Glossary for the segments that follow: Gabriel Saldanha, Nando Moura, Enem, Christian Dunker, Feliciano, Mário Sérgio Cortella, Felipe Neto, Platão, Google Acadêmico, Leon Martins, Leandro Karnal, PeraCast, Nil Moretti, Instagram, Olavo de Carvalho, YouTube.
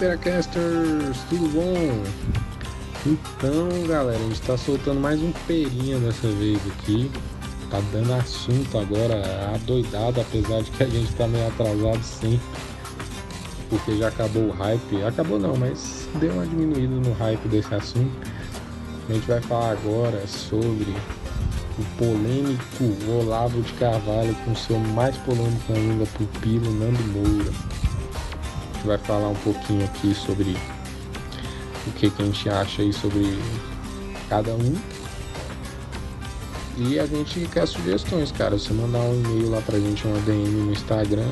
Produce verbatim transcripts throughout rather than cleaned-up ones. PeraCasters, tudo bom? Então, galera, a gente tá soltando mais um perinha dessa vez aqui. Tá dando assunto agora, adoidado, apesar de que a gente tá meio atrasado sempre, porque já acabou o hype. Acabou não, mas deu uma diminuída no hype desse assunto. A gente vai falar agora sobre o polêmico Olavo de Carvalho com seu mais polêmico ainda pupilo, Nando Moura. A gente vai falar um pouquinho aqui sobre o que, que a gente acha aí sobre cada um. E a gente quer sugestões, cara. Você mandar um e-mail lá pra gente, uma D M no Instagram,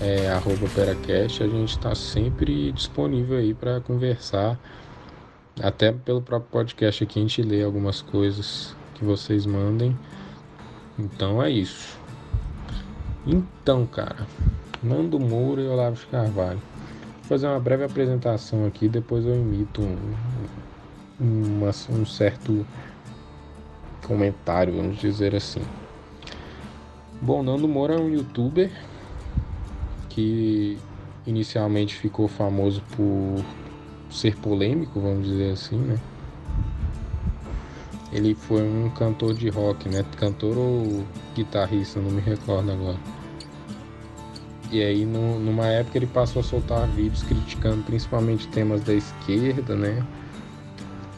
é, arroba PeraCast, a gente tá sempre disponível aí pra conversar. Até pelo próprio podcast aqui a gente lê algumas coisas que vocês mandem. Então é isso. Então, cara, Nando Moura e Olavo de Carvalho. Vou fazer uma breve apresentação aqui, depois eu imito um, uma, um certo comentário, vamos dizer assim. Bom, Nando Moura é um youtuber que inicialmente ficou famoso por ser polêmico, vamos dizer assim, né? Ele foi um cantor de rock, né? Cantor ou guitarrista, não me recordo agora. E aí, no, numa época, ele passou a soltar vídeos criticando principalmente temas da esquerda, né?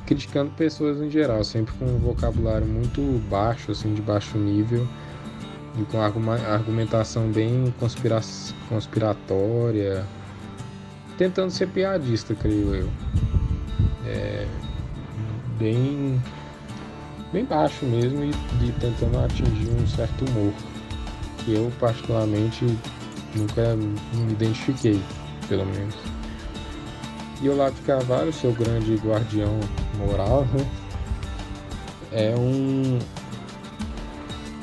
Criticando pessoas em geral, sempre com um vocabulário muito baixo, assim, de baixo nível, e com argumentação bem conspira- conspiratória, tentando ser piadista, creio eu. É, bem... bem baixo mesmo, e, e tentando atingir um certo humor que eu particularmente nunca me identifiquei, pelo menos. E o Olavo de Carvalho, seu grande guardião moral, né, é um,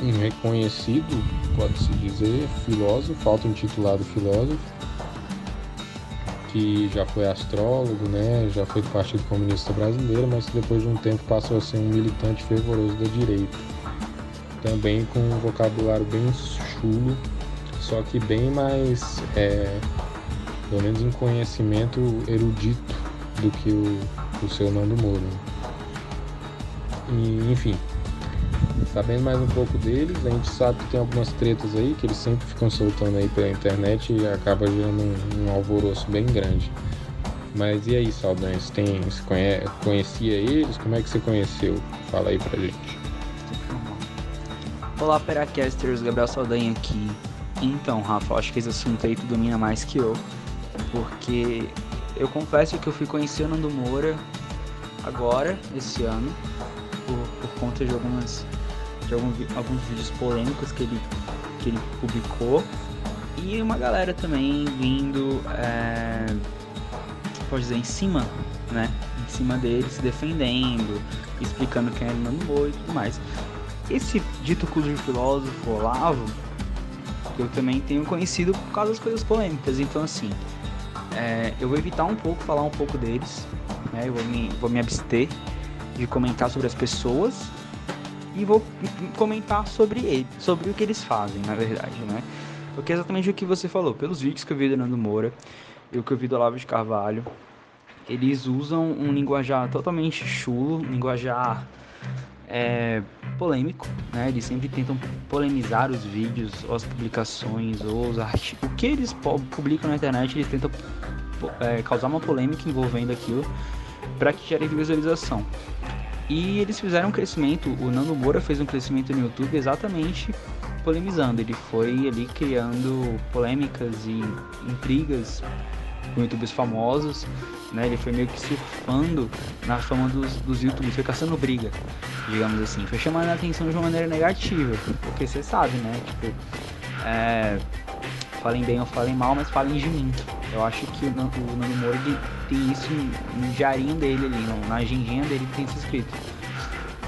um reconhecido, pode-se dizer, filósofo, auto-intitulado filósofo, que já foi astrólogo, né, já foi do Partido Comunista Brasileiro, mas que depois de um tempo passou a ser um militante fervoroso da direita, também com um vocabulário bem chulo, só que bem mais, é, pelo menos um conhecimento erudito do que o, o seu Nando Moura. E, enfim, sabendo mais um pouco deles, a gente sabe que tem algumas tretas aí que eles sempre ficam soltando aí pela internet e acaba gerando um, um alvoroço bem grande. Mas e aí, Saldanha, você, tem, você conhe, conhecia eles? Como é que você conheceu? Fala aí pra gente. Olá, PeraCasters, Gabriel Saldanha aqui. Então, Rafa, acho que esse assunto aí tu domina mais que eu, porque eu confesso que eu fui conhecer o Nando Moura agora, esse ano, por, por conta de algumas... de alguns vídeos polêmicos que ele, que ele publicou, e uma galera também vindo, é, pode dizer, em cima, né, em cima dele, se defendendo, explicando quem é ele, Nando Moura e tudo mais. Esse dito cujo filósofo Olavo, eu também tenho conhecido por causa das coisas polêmicas, então assim, é, eu vou evitar um pouco, falar um pouco deles, né, eu vou me, vou me abster de comentar sobre as pessoas, e vou comentar sobre ele, sobre o que eles fazem, na verdade, né? Porque é exatamente o que você falou. Pelos vídeos que eu vi do Nando Moura e o que eu vi do Olavo de Carvalho, eles usam um linguajar totalmente chulo, um linguajar é, polêmico, né? Eles sempre tentam polemizar os vídeos, ou as publicações, ou os artigos. O que eles publicam na internet, eles tentam é, causar uma polêmica envolvendo aquilo para que gere visualização. E eles fizeram um crescimento, o Nando Moura fez um crescimento no YouTube exatamente polemizando, ele foi ali criando polêmicas e intrigas com youtubers famosos, né? Ele foi meio que surfando na fama dos, dos youtubers, foi caçando briga, digamos assim, foi chamando a atenção de uma maneira negativa, porque você sabe, né, tipo, é, falem bem ou falem mal, mas falem de mim. Eu acho que o Nando Moura tem isso no diarinho dele ali, não, na agendinha dele tem isso escrito.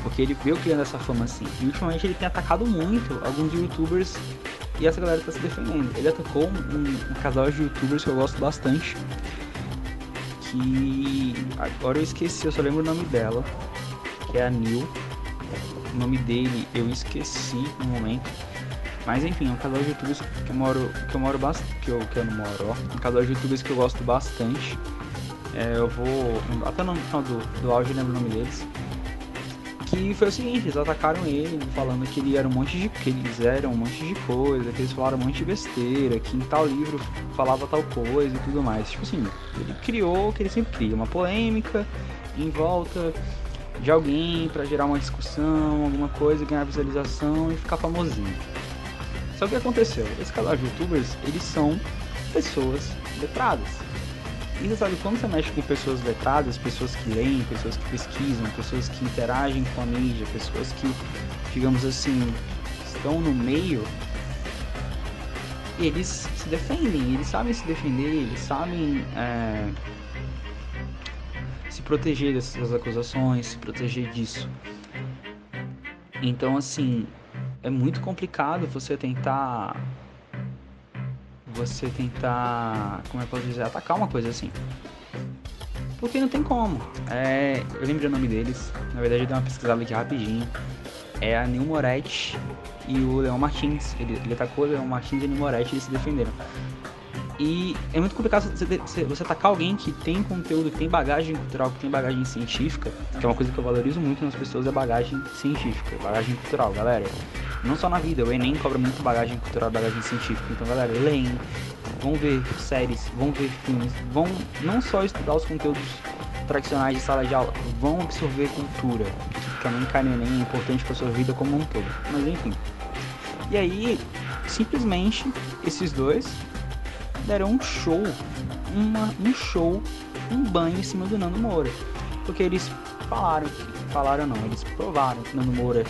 Porque ele veio criando essa fama assim. E ultimamente ele tem atacado muito alguns youtubers e essa galera tá se defendendo. Ele atacou um, um casal de youtubers que eu gosto bastante. Que agora eu esqueci, eu só lembro o nome dela, que é a Nil. O nome dele eu esqueci no momento. Mas enfim, é um casal de youtubers que eu moro, que eu moro bastante, que eu, que eu não moro, ó. Um casal de youtubers que eu gosto bastante. É, eu vou, até no final do, do áudio eu lembro o nome deles. Que foi o seguinte, eles atacaram ele falando que ele era um monte de, que eles eram um monte de coisa, que eles falaram um monte de besteira, que em tal livro falava tal coisa e tudo mais. Tipo assim, ele criou o que ele sempre cria, uma polêmica em volta de alguém pra gerar uma discussão, alguma coisa, ganhar visualização e ficar famosinho. Só que o que aconteceu? Esse casal de youtubers, eles são pessoas letradas. E você sabe, quando você mexe com pessoas letradas, pessoas que leem, pessoas que pesquisam, pessoas que interagem com a mídia, pessoas que, digamos assim, estão no meio, eles se defendem, eles sabem se defender, eles sabem é, se proteger dessas acusações, se proteger disso. Então, assim, é muito complicado você tentar... você tentar, como é que eu posso dizer, atacar uma coisa assim, porque não tem como. É, eu lembrei o nome deles, na verdade eu dei uma pesquisada aqui rapidinho, é a Nil Moretti e o Leon Martins. Ele, ele atacou o Leon Martins e a Nil Moretti, eles se defenderam. E é muito complicado você, você atacar alguém que tem conteúdo, que tem bagagem cultural, que tem bagagem científica, que é uma coisa que eu valorizo muito nas pessoas, é bagagem científica, bagagem cultural, galera. Não só na vida, o Enem cobra muito bagagem cultural, bagagem científica. Então, galera, leem, vão ver séries, vão ver filmes, vão não só estudar os conteúdos tradicionais de sala de aula, vão absorver cultura, que também cai no Enem, é importante para sua vida como um todo. Mas, enfim. E aí, simplesmente, esses dois deram um show, uma, um show, um banho em cima do Nando Moura. Porque eles falaram, falaram não, eles provaram que o Nando Moura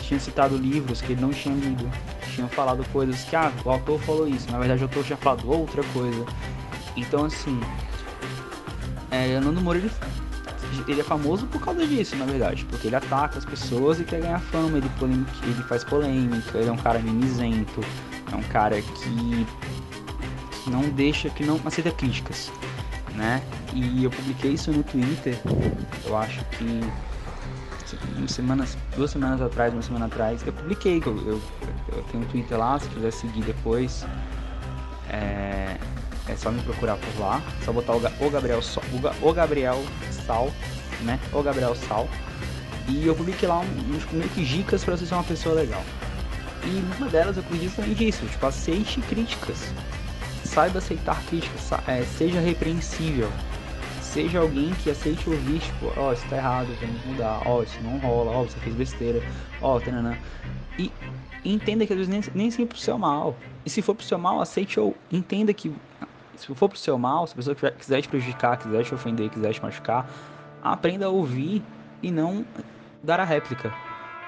tinha citado livros que ele não tinha lido, tinham falado coisas que, ah, o autor falou isso, na verdade o autor tinha falado outra coisa. Então, assim, é, o Nando Moura, ele, ele é famoso por causa disso, na verdade, porque ele ataca as pessoas e quer ganhar fama, ele, ele faz polêmica, ele é um cara mimizento, é um cara que não deixa, que não aceita críticas, né? E eu publiquei isso no Twitter, eu acho que Umas semanas, duas semanas atrás, uma semana atrás, eu publiquei, eu, eu, eu tenho um Twitter lá, se quiser seguir depois, é, é só me procurar por lá, só botar o, o Gabriel o, o Gabriel Sal, né, o Gabriel Sal, e eu publiquei lá uns um, meio que dicas pra você ser uma pessoa legal, e numa delas eu pedi justamente isso, tipo, aceite críticas, saiba aceitar críticas, sa- é, seja repreensível, seja alguém que aceite ouvir, tipo, ó, oh, isso tá errado, vamos mudar, ó, oh, isso não rola, ó, oh, você fez besteira, ó, oh, tananã. E entenda que às vezes nem, nem sempre pro seu mal. E se for pro seu mal, aceite ou entenda que se for pro seu mal, se a pessoa quiser te prejudicar, quiser te ofender, quiser te machucar, aprenda a ouvir e não dar a réplica.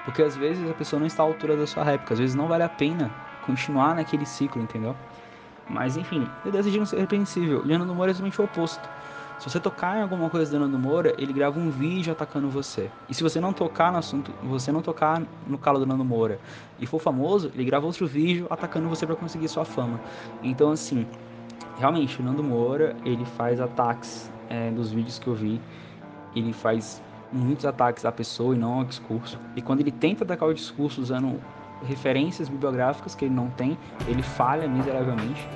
Porque às vezes a pessoa não está à altura da sua réplica, às vezes não vale a pena continuar naquele ciclo, entendeu? Mas enfim, eu decidi não ser repreensível. E o Nando Moura é exatamente o oposto. Se você tocar em alguma coisa do Nando Moura, ele grava um vídeo atacando você. E se você não tocar no assunto, você não tocar no calo do Nando Moura e for famoso, ele grava outro vídeo atacando você pra conseguir sua fama. Então, assim, realmente, o Nando Moura, ele faz ataques, é, dos vídeos que eu vi, ele faz muitos ataques à pessoa e não ao discurso. E quando ele tenta atacar o discurso usando referências bibliográficas que ele não tem, ele falha miseravelmente.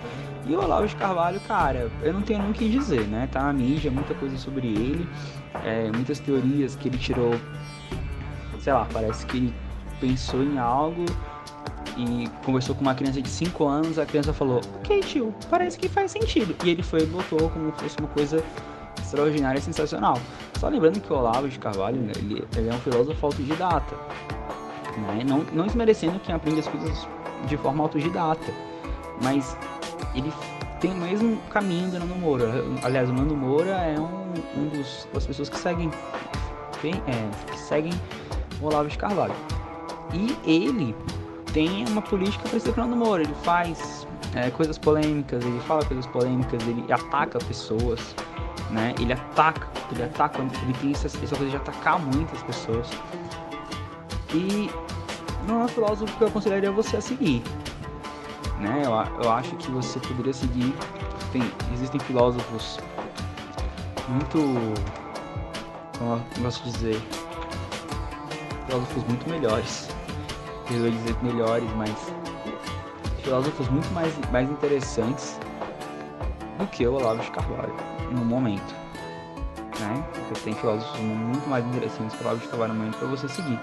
E o Olavo de Carvalho, cara, eu não tenho nem o que dizer, né? Tá na mídia, muita coisa sobre ele, é, muitas teorias que ele tirou, sei lá, parece que ele pensou em algo e conversou com uma criança de cinco anos, a criança falou, ok tio, parece que faz sentido. E ele foi e botou como se fosse uma coisa extraordinária e sensacional. Só lembrando que o Olavo de Carvalho, né, ele, ele é um filósofo autodidata, né? Não, não desmerecendo quem aprende as coisas de forma autodidata, mas ele tem o mesmo caminho do Nando Moura. Aliás, o Nando Moura é um, um dos das pessoas que seguem, que, é, que seguem o Olavo de Carvalho. E ele tem uma política parecida com o Nando Moura. Ele faz é, coisas polêmicas, ele fala coisas polêmicas, ele ataca pessoas, né? Ele ataca, ele ataca, ele tem essa, essa coisa de atacar muitas pessoas. E não é um filósofo que eu aconselharia você a seguir. Né? Eu, eu acho que você poderia seguir. Tem, existem filósofos muito, como eu gosto de dizer, filósofos muito melhores. Eu vou dizer melhores, mas filósofos muito mais, mais interessantes do que o Olavo de Carvalho, no momento, né? Porque tem filósofos muito mais interessantes que o Olavo de Carvalho no momento para você seguir.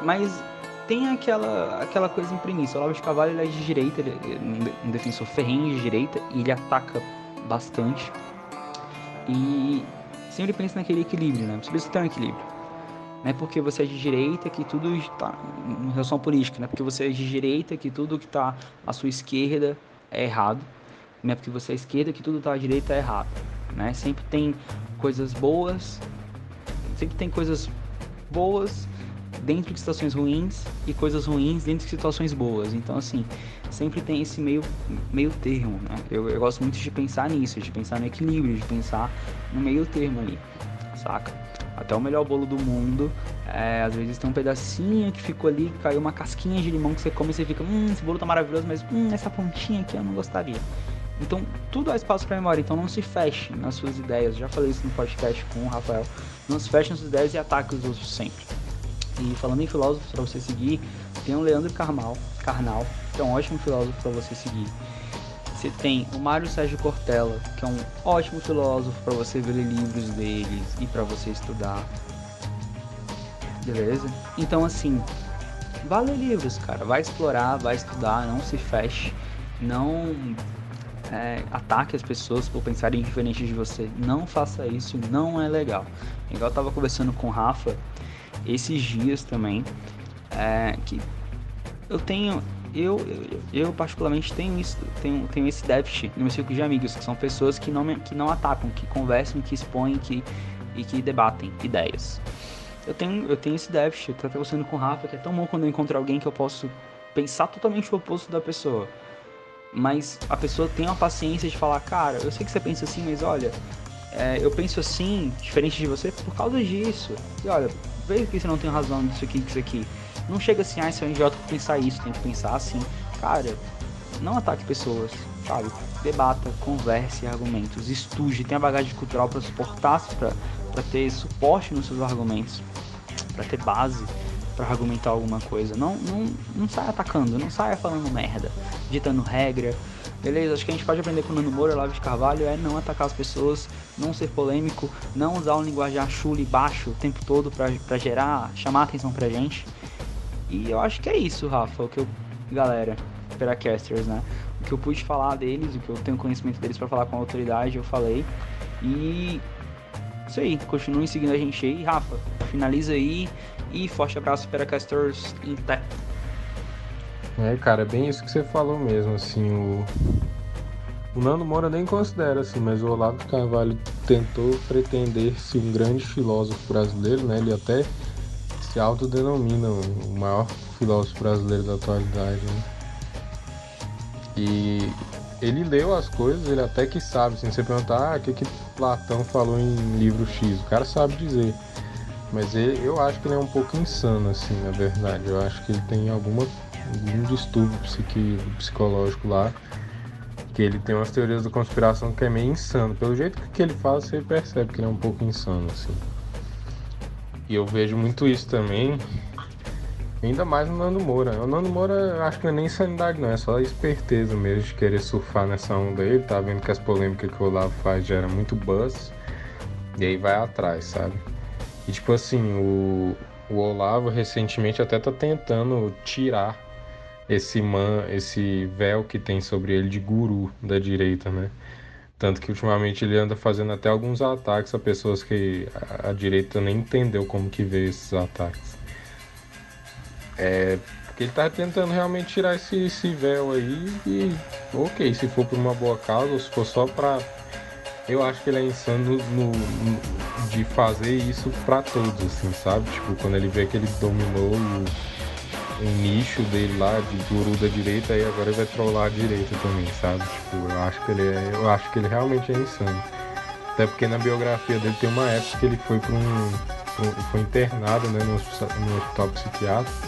Mas tem aquela, aquela coisa em premissa. O Olavo de Carvalho, ele é de direita, ele é um defensor ferrenho de direita, e ele ataca bastante. E sempre pensa naquele equilíbrio, né? Você precisa ter um equilíbrio. Não é porque você é de direita que tudo está em relação à política, não é porque você é de direita que tudo que está à sua esquerda é errado, não é porque você é esquerda que tudo está à direita é errado, né? Sempre tem coisas boas, sempre tem coisas boas dentro de situações ruins e coisas ruins dentro de situações boas. Então, assim, sempre tem esse meio, meio termo, né? Eu, eu gosto muito de pensar nisso, de pensar no equilíbrio, de pensar no meio termo ali, saca? Até o melhor bolo do mundo, é, às vezes tem um pedacinho que ficou ali, que caiu uma casquinha de limão que você come e você fica, hum, esse bolo tá maravilhoso, mas hum, essa pontinha aqui eu não gostaria. Então, tudo há espaço para memória, então não se feche nas suas ideias. Já falei isso no podcast com o Rafael. Não se feche nas suas ideias e ataque os outros sempre. E falando em filósofos para você seguir, tem o Leandro Karnal, Karnal, que é um ótimo filósofo para você seguir. Você tem o Mário Sérgio Cortella, que é um ótimo filósofo para você ver livros deles e para você estudar. Beleza? Então, assim, vá ler livros, cara. Vai explorar, vai estudar, não se feche. Não é, ataque as pessoas por pensarem diferente de você. Não faça isso, não é legal. Igual eu tava conversando com o Rafa esses dias também, é, que eu tenho... Eu, eu, eu particularmente tenho, isso, tenho, tenho esse déficit no meu círculo de amigos, que são pessoas que não, me, que não atacam, que conversam, que expõem que, e que debatem ideias. Eu tenho, eu tenho esse déficit, eu tô conversando com o Rafa, que é tão bom quando eu encontro alguém que eu posso pensar totalmente o oposto da pessoa. Mas a pessoa tem a paciência de falar, cara, eu sei que você pensa assim, mas olha, é, eu penso assim, diferente de você, por causa disso. E olha, veja que você não tem razão disso aqui, disso aqui. Não chega assim, ah, você é um idiota por pensar isso, tem que pensar assim. Cara, não ataque pessoas, sabe? Debata, converse, argumentos, estude, tenha bagagem cultural para suportar, para ter suporte nos seus argumentos, para ter base, para argumentar alguma coisa. Não, não, não saia atacando, não saia falando merda, ditando regra. Beleza, acho que a gente pode aprender com o Nando Moura, Olavo de Carvalho, é não atacar as pessoas, não ser polêmico, não usar um linguajar chulo e baixo o tempo todo para gerar, chamar a atenção pra gente. E eu acho que é isso, Rafa, o que eu... Galera, PeraCasters, né? O que eu pude falar deles, o que eu tenho conhecimento deles pra falar com a autoridade, eu falei. E... isso aí, continuem seguindo a gente aí. Rafa, finaliza aí. E forte abraço, PeraCasters. E até. É, cara, é bem isso que você falou mesmo, assim, o... O Nando Moura nem considera, assim, mas o Olavo de Carvalho tentou pretender-se um grande filósofo brasileiro, né? Ele até... se autodenomina o maior filósofo brasileiro da atualidade, né? E ele leu as coisas, ele até que sabe, se assim, você perguntar ah, o que, que Platão falou em livro X, o cara sabe dizer, mas ele, eu acho que ele é um pouco insano, assim, na verdade. Eu acho que ele tem alguma, algum distúrbio psiqui, psicológico lá, que ele tem umas teorias da conspiração que é meio insano. Pelo jeito que ele fala, você percebe que ele é um pouco insano, assim. E eu vejo muito isso também, ainda mais no Nando Moura. O Nando Moura, eu acho que não é nem insanidade não, é só esperteza mesmo de querer surfar nessa onda. Ele tá vendo que as polêmicas que o Olavo faz gera muito buzz, e aí vai atrás, sabe? E tipo assim, o, o Olavo recentemente até tá tentando tirar esse, man, esse véu que tem sobre ele de guru da direita, né? Tanto que ultimamente ele anda fazendo até alguns ataques a pessoas que a, a direita nem entendeu como que veio esses ataques. É, porque ele tá tentando realmente tirar esse, esse véu aí e... ok, se for por uma boa causa ou se for só pra... eu acho que ele é insano no, no, de fazer isso pra todos, assim, sabe? Tipo, quando ele vê que ele dominou o, o nicho dele lá de guru da direita, aí agora ele vai trollar a direita também, sabe? Eu acho que ele é, eu acho que ele realmente é insano. Até porque na biografia dele tem uma época que ele foi para um, um, foi internado, né, no, no hospital psiquiátrico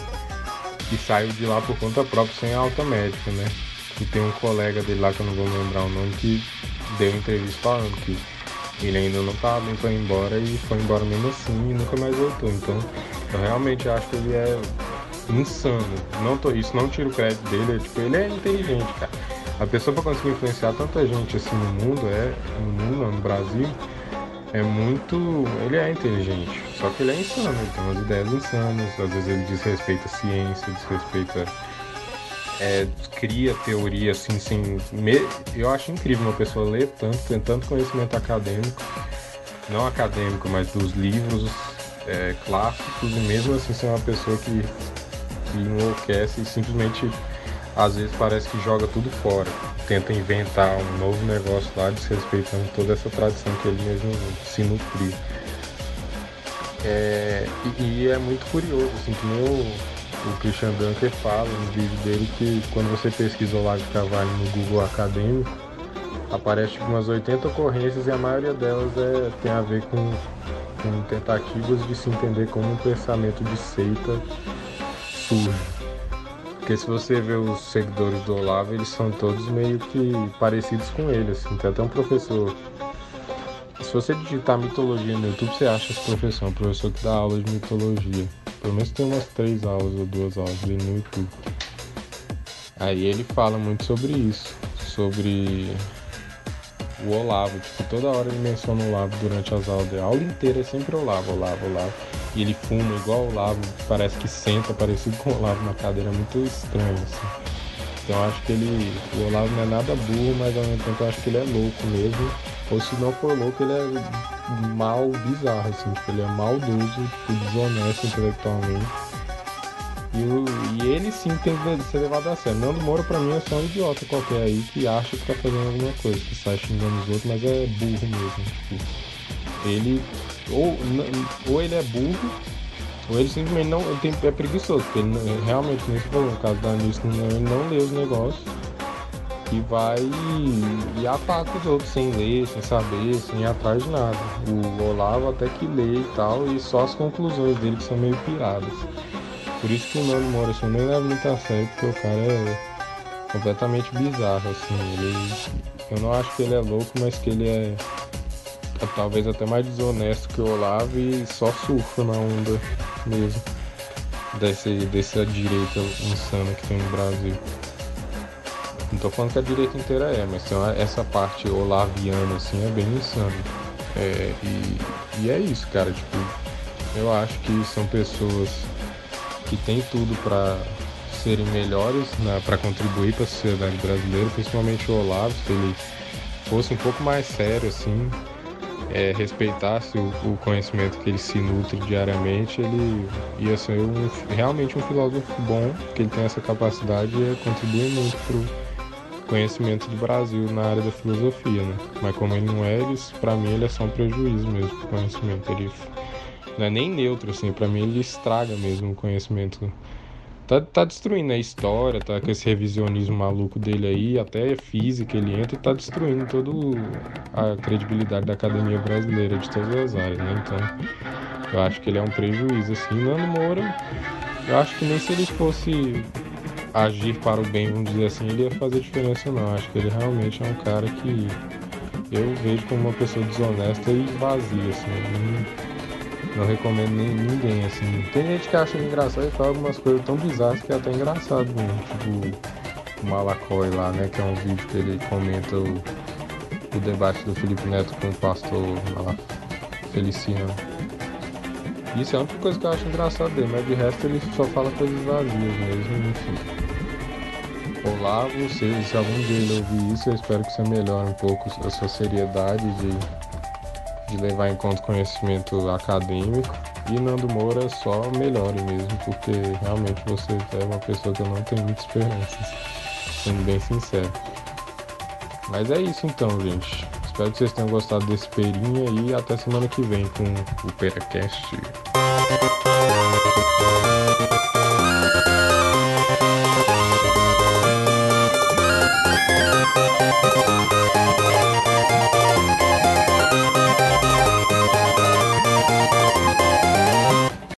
e saiu de lá por conta própria sem alta médica, né? E tem um colega dele lá que eu não vou lembrar o nome que deu entrevista falando que ele ainda não estava bem para ir embora e foi embora mesmo assim e nunca mais voltou. Então, eu realmente acho que ele é insano. Não tô, isso não tira o crédito dele, é, tipo, ele é inteligente, cara. A pessoa pra conseguir influenciar tanta gente assim no mundo, é, no mundo, no Brasil, é muito... Ele é inteligente, só que ele é insano, ele tem umas ideias insanas, às vezes ele desrespeita a ciência, desrespeita... É, cria teoria assim, sem... Me... Eu acho incrível uma pessoa ler tanto, tem tanto conhecimento acadêmico, não acadêmico, mas dos livros é, clássicos, e mesmo assim ser uma pessoa que, que enlouquece e simplesmente, às vezes, parece que joga tudo fora, tenta inventar um novo negócio lá, desrespeitando toda essa tradição que ele mesmo se nutria. É, e, e é muito curioso, assim, que meu... O Christian Dunker fala no vídeo dele que quando você pesquisa Olavo de Carvalho no Google Acadêmico, aparece umas oitenta ocorrências e a maioria delas é, tem a ver com, com tentativas de se entender como um pensamento de seita surge. Porque se você vê os seguidores do Olavo, eles são todos meio que parecidos com ele, assim. Tem até um professor... Se você digitar mitologia no YouTube, você acha esse professor, um professor que dá aula de mitologia. Pelo menos tem umas três aulas ou duas aulas dele no YouTube. Aí ele fala muito sobre isso, sobre o Olavo. Tipo, toda hora ele menciona o Olavo durante as aulas dele. A aula inteira é sempre Olavo, Olavo, Olavo. E ele fuma igual o Olavo, parece que senta parecido com o Olavo na cadeira, é muito estranho, assim. Então eu acho que ele, o Olavo não é nada burro, mas ao mesmo tempo eu acho que ele é louco mesmo. Ou se não for louco, ele é mal bizarro, assim, tipo, ele é maldoso, tipo, desonesto intelectualmente. E, o, e ele sim tem que ser levado a sério. Nando Moura pra mim é só um idiota qualquer aí que acha que tá fazendo alguma coisa, que sai xingando os outros, mas é burro mesmo. Tipo, ele ou, ou ele é burro, ou ele simplesmente não, ele tem, é preguiçoso, porque ele não, realmente, nesse no caso da Nil, ele não lê os negócios. E vai e, e ataca os outros sem ler, sem saber, sem ir atrás de nada. O Olavo até que lê e tal, e só as conclusões dele que são meio piradas. Por isso que o Nando Moura assim, nem leva muito a sério, porque o cara é completamente bizarro, assim. Ele, eu não acho que ele é louco, mas que ele é, é talvez até mais desonesto que o Olavo e só surfa na onda mesmo desse, dessa direita insana que tem no Brasil. Não tô falando que a direita inteira é, mas assim, essa parte olaviana, assim, é bem insana. É, e, e é isso, cara, tipo, eu acho que são pessoas que têm tudo pra serem melhores, né, pra contribuir pra sociedade brasileira, principalmente o Olavo, se ele fosse um pouco mais sério, assim, é, respeitasse o, o conhecimento que ele se nutre diariamente, ele ia ser um, realmente um filósofo bom, porque ele tem essa capacidade e contribui muito pro conhecimento do Brasil na área da filosofia, né? Mas como ele não é, eles, pra mim ele é só um prejuízo mesmo pro conhecimento. Ele não é nem neutro, assim, pra mim ele estraga mesmo o conhecimento. Tá, tá destruindo a história, tá com esse revisionismo maluco dele aí, até a física ele entra e tá destruindo toda a credibilidade da academia brasileira de todas as áreas, né? Então, eu acho que ele é um prejuízo, assim. Nando Moura, eu acho que nem se ele fosse... agir para o bem, vamos dizer assim, ele ia fazer diferença não. Acho que ele realmente é um cara que eu vejo como uma pessoa desonesta e vazia, assim. Não, não recomendo nem ninguém, assim. Tem gente que acha engraçado e fala algumas coisas tão bizarras que é até engraçado mesmo. Tipo o Malacói lá, né, que é um vídeo que ele comenta o, o debate do Felipe Neto com o pastor lá, Feliciano. Isso é a única coisa que eu acho engraçado dele, mas de resto ele só fala coisas vazias mesmo, enfim. Olavo, se, se algum dia ele ouvir isso, eu espero que você melhore um pouco a sua seriedade de, de levar em conta conhecimento acadêmico. E Nando Moura só melhore mesmo, porque realmente você é uma pessoa que eu não tenho muita esperança, sendo bem sincero. Mas é isso então, gente. Espero que vocês tenham gostado desse perinha e até semana que vem com o PeraCast.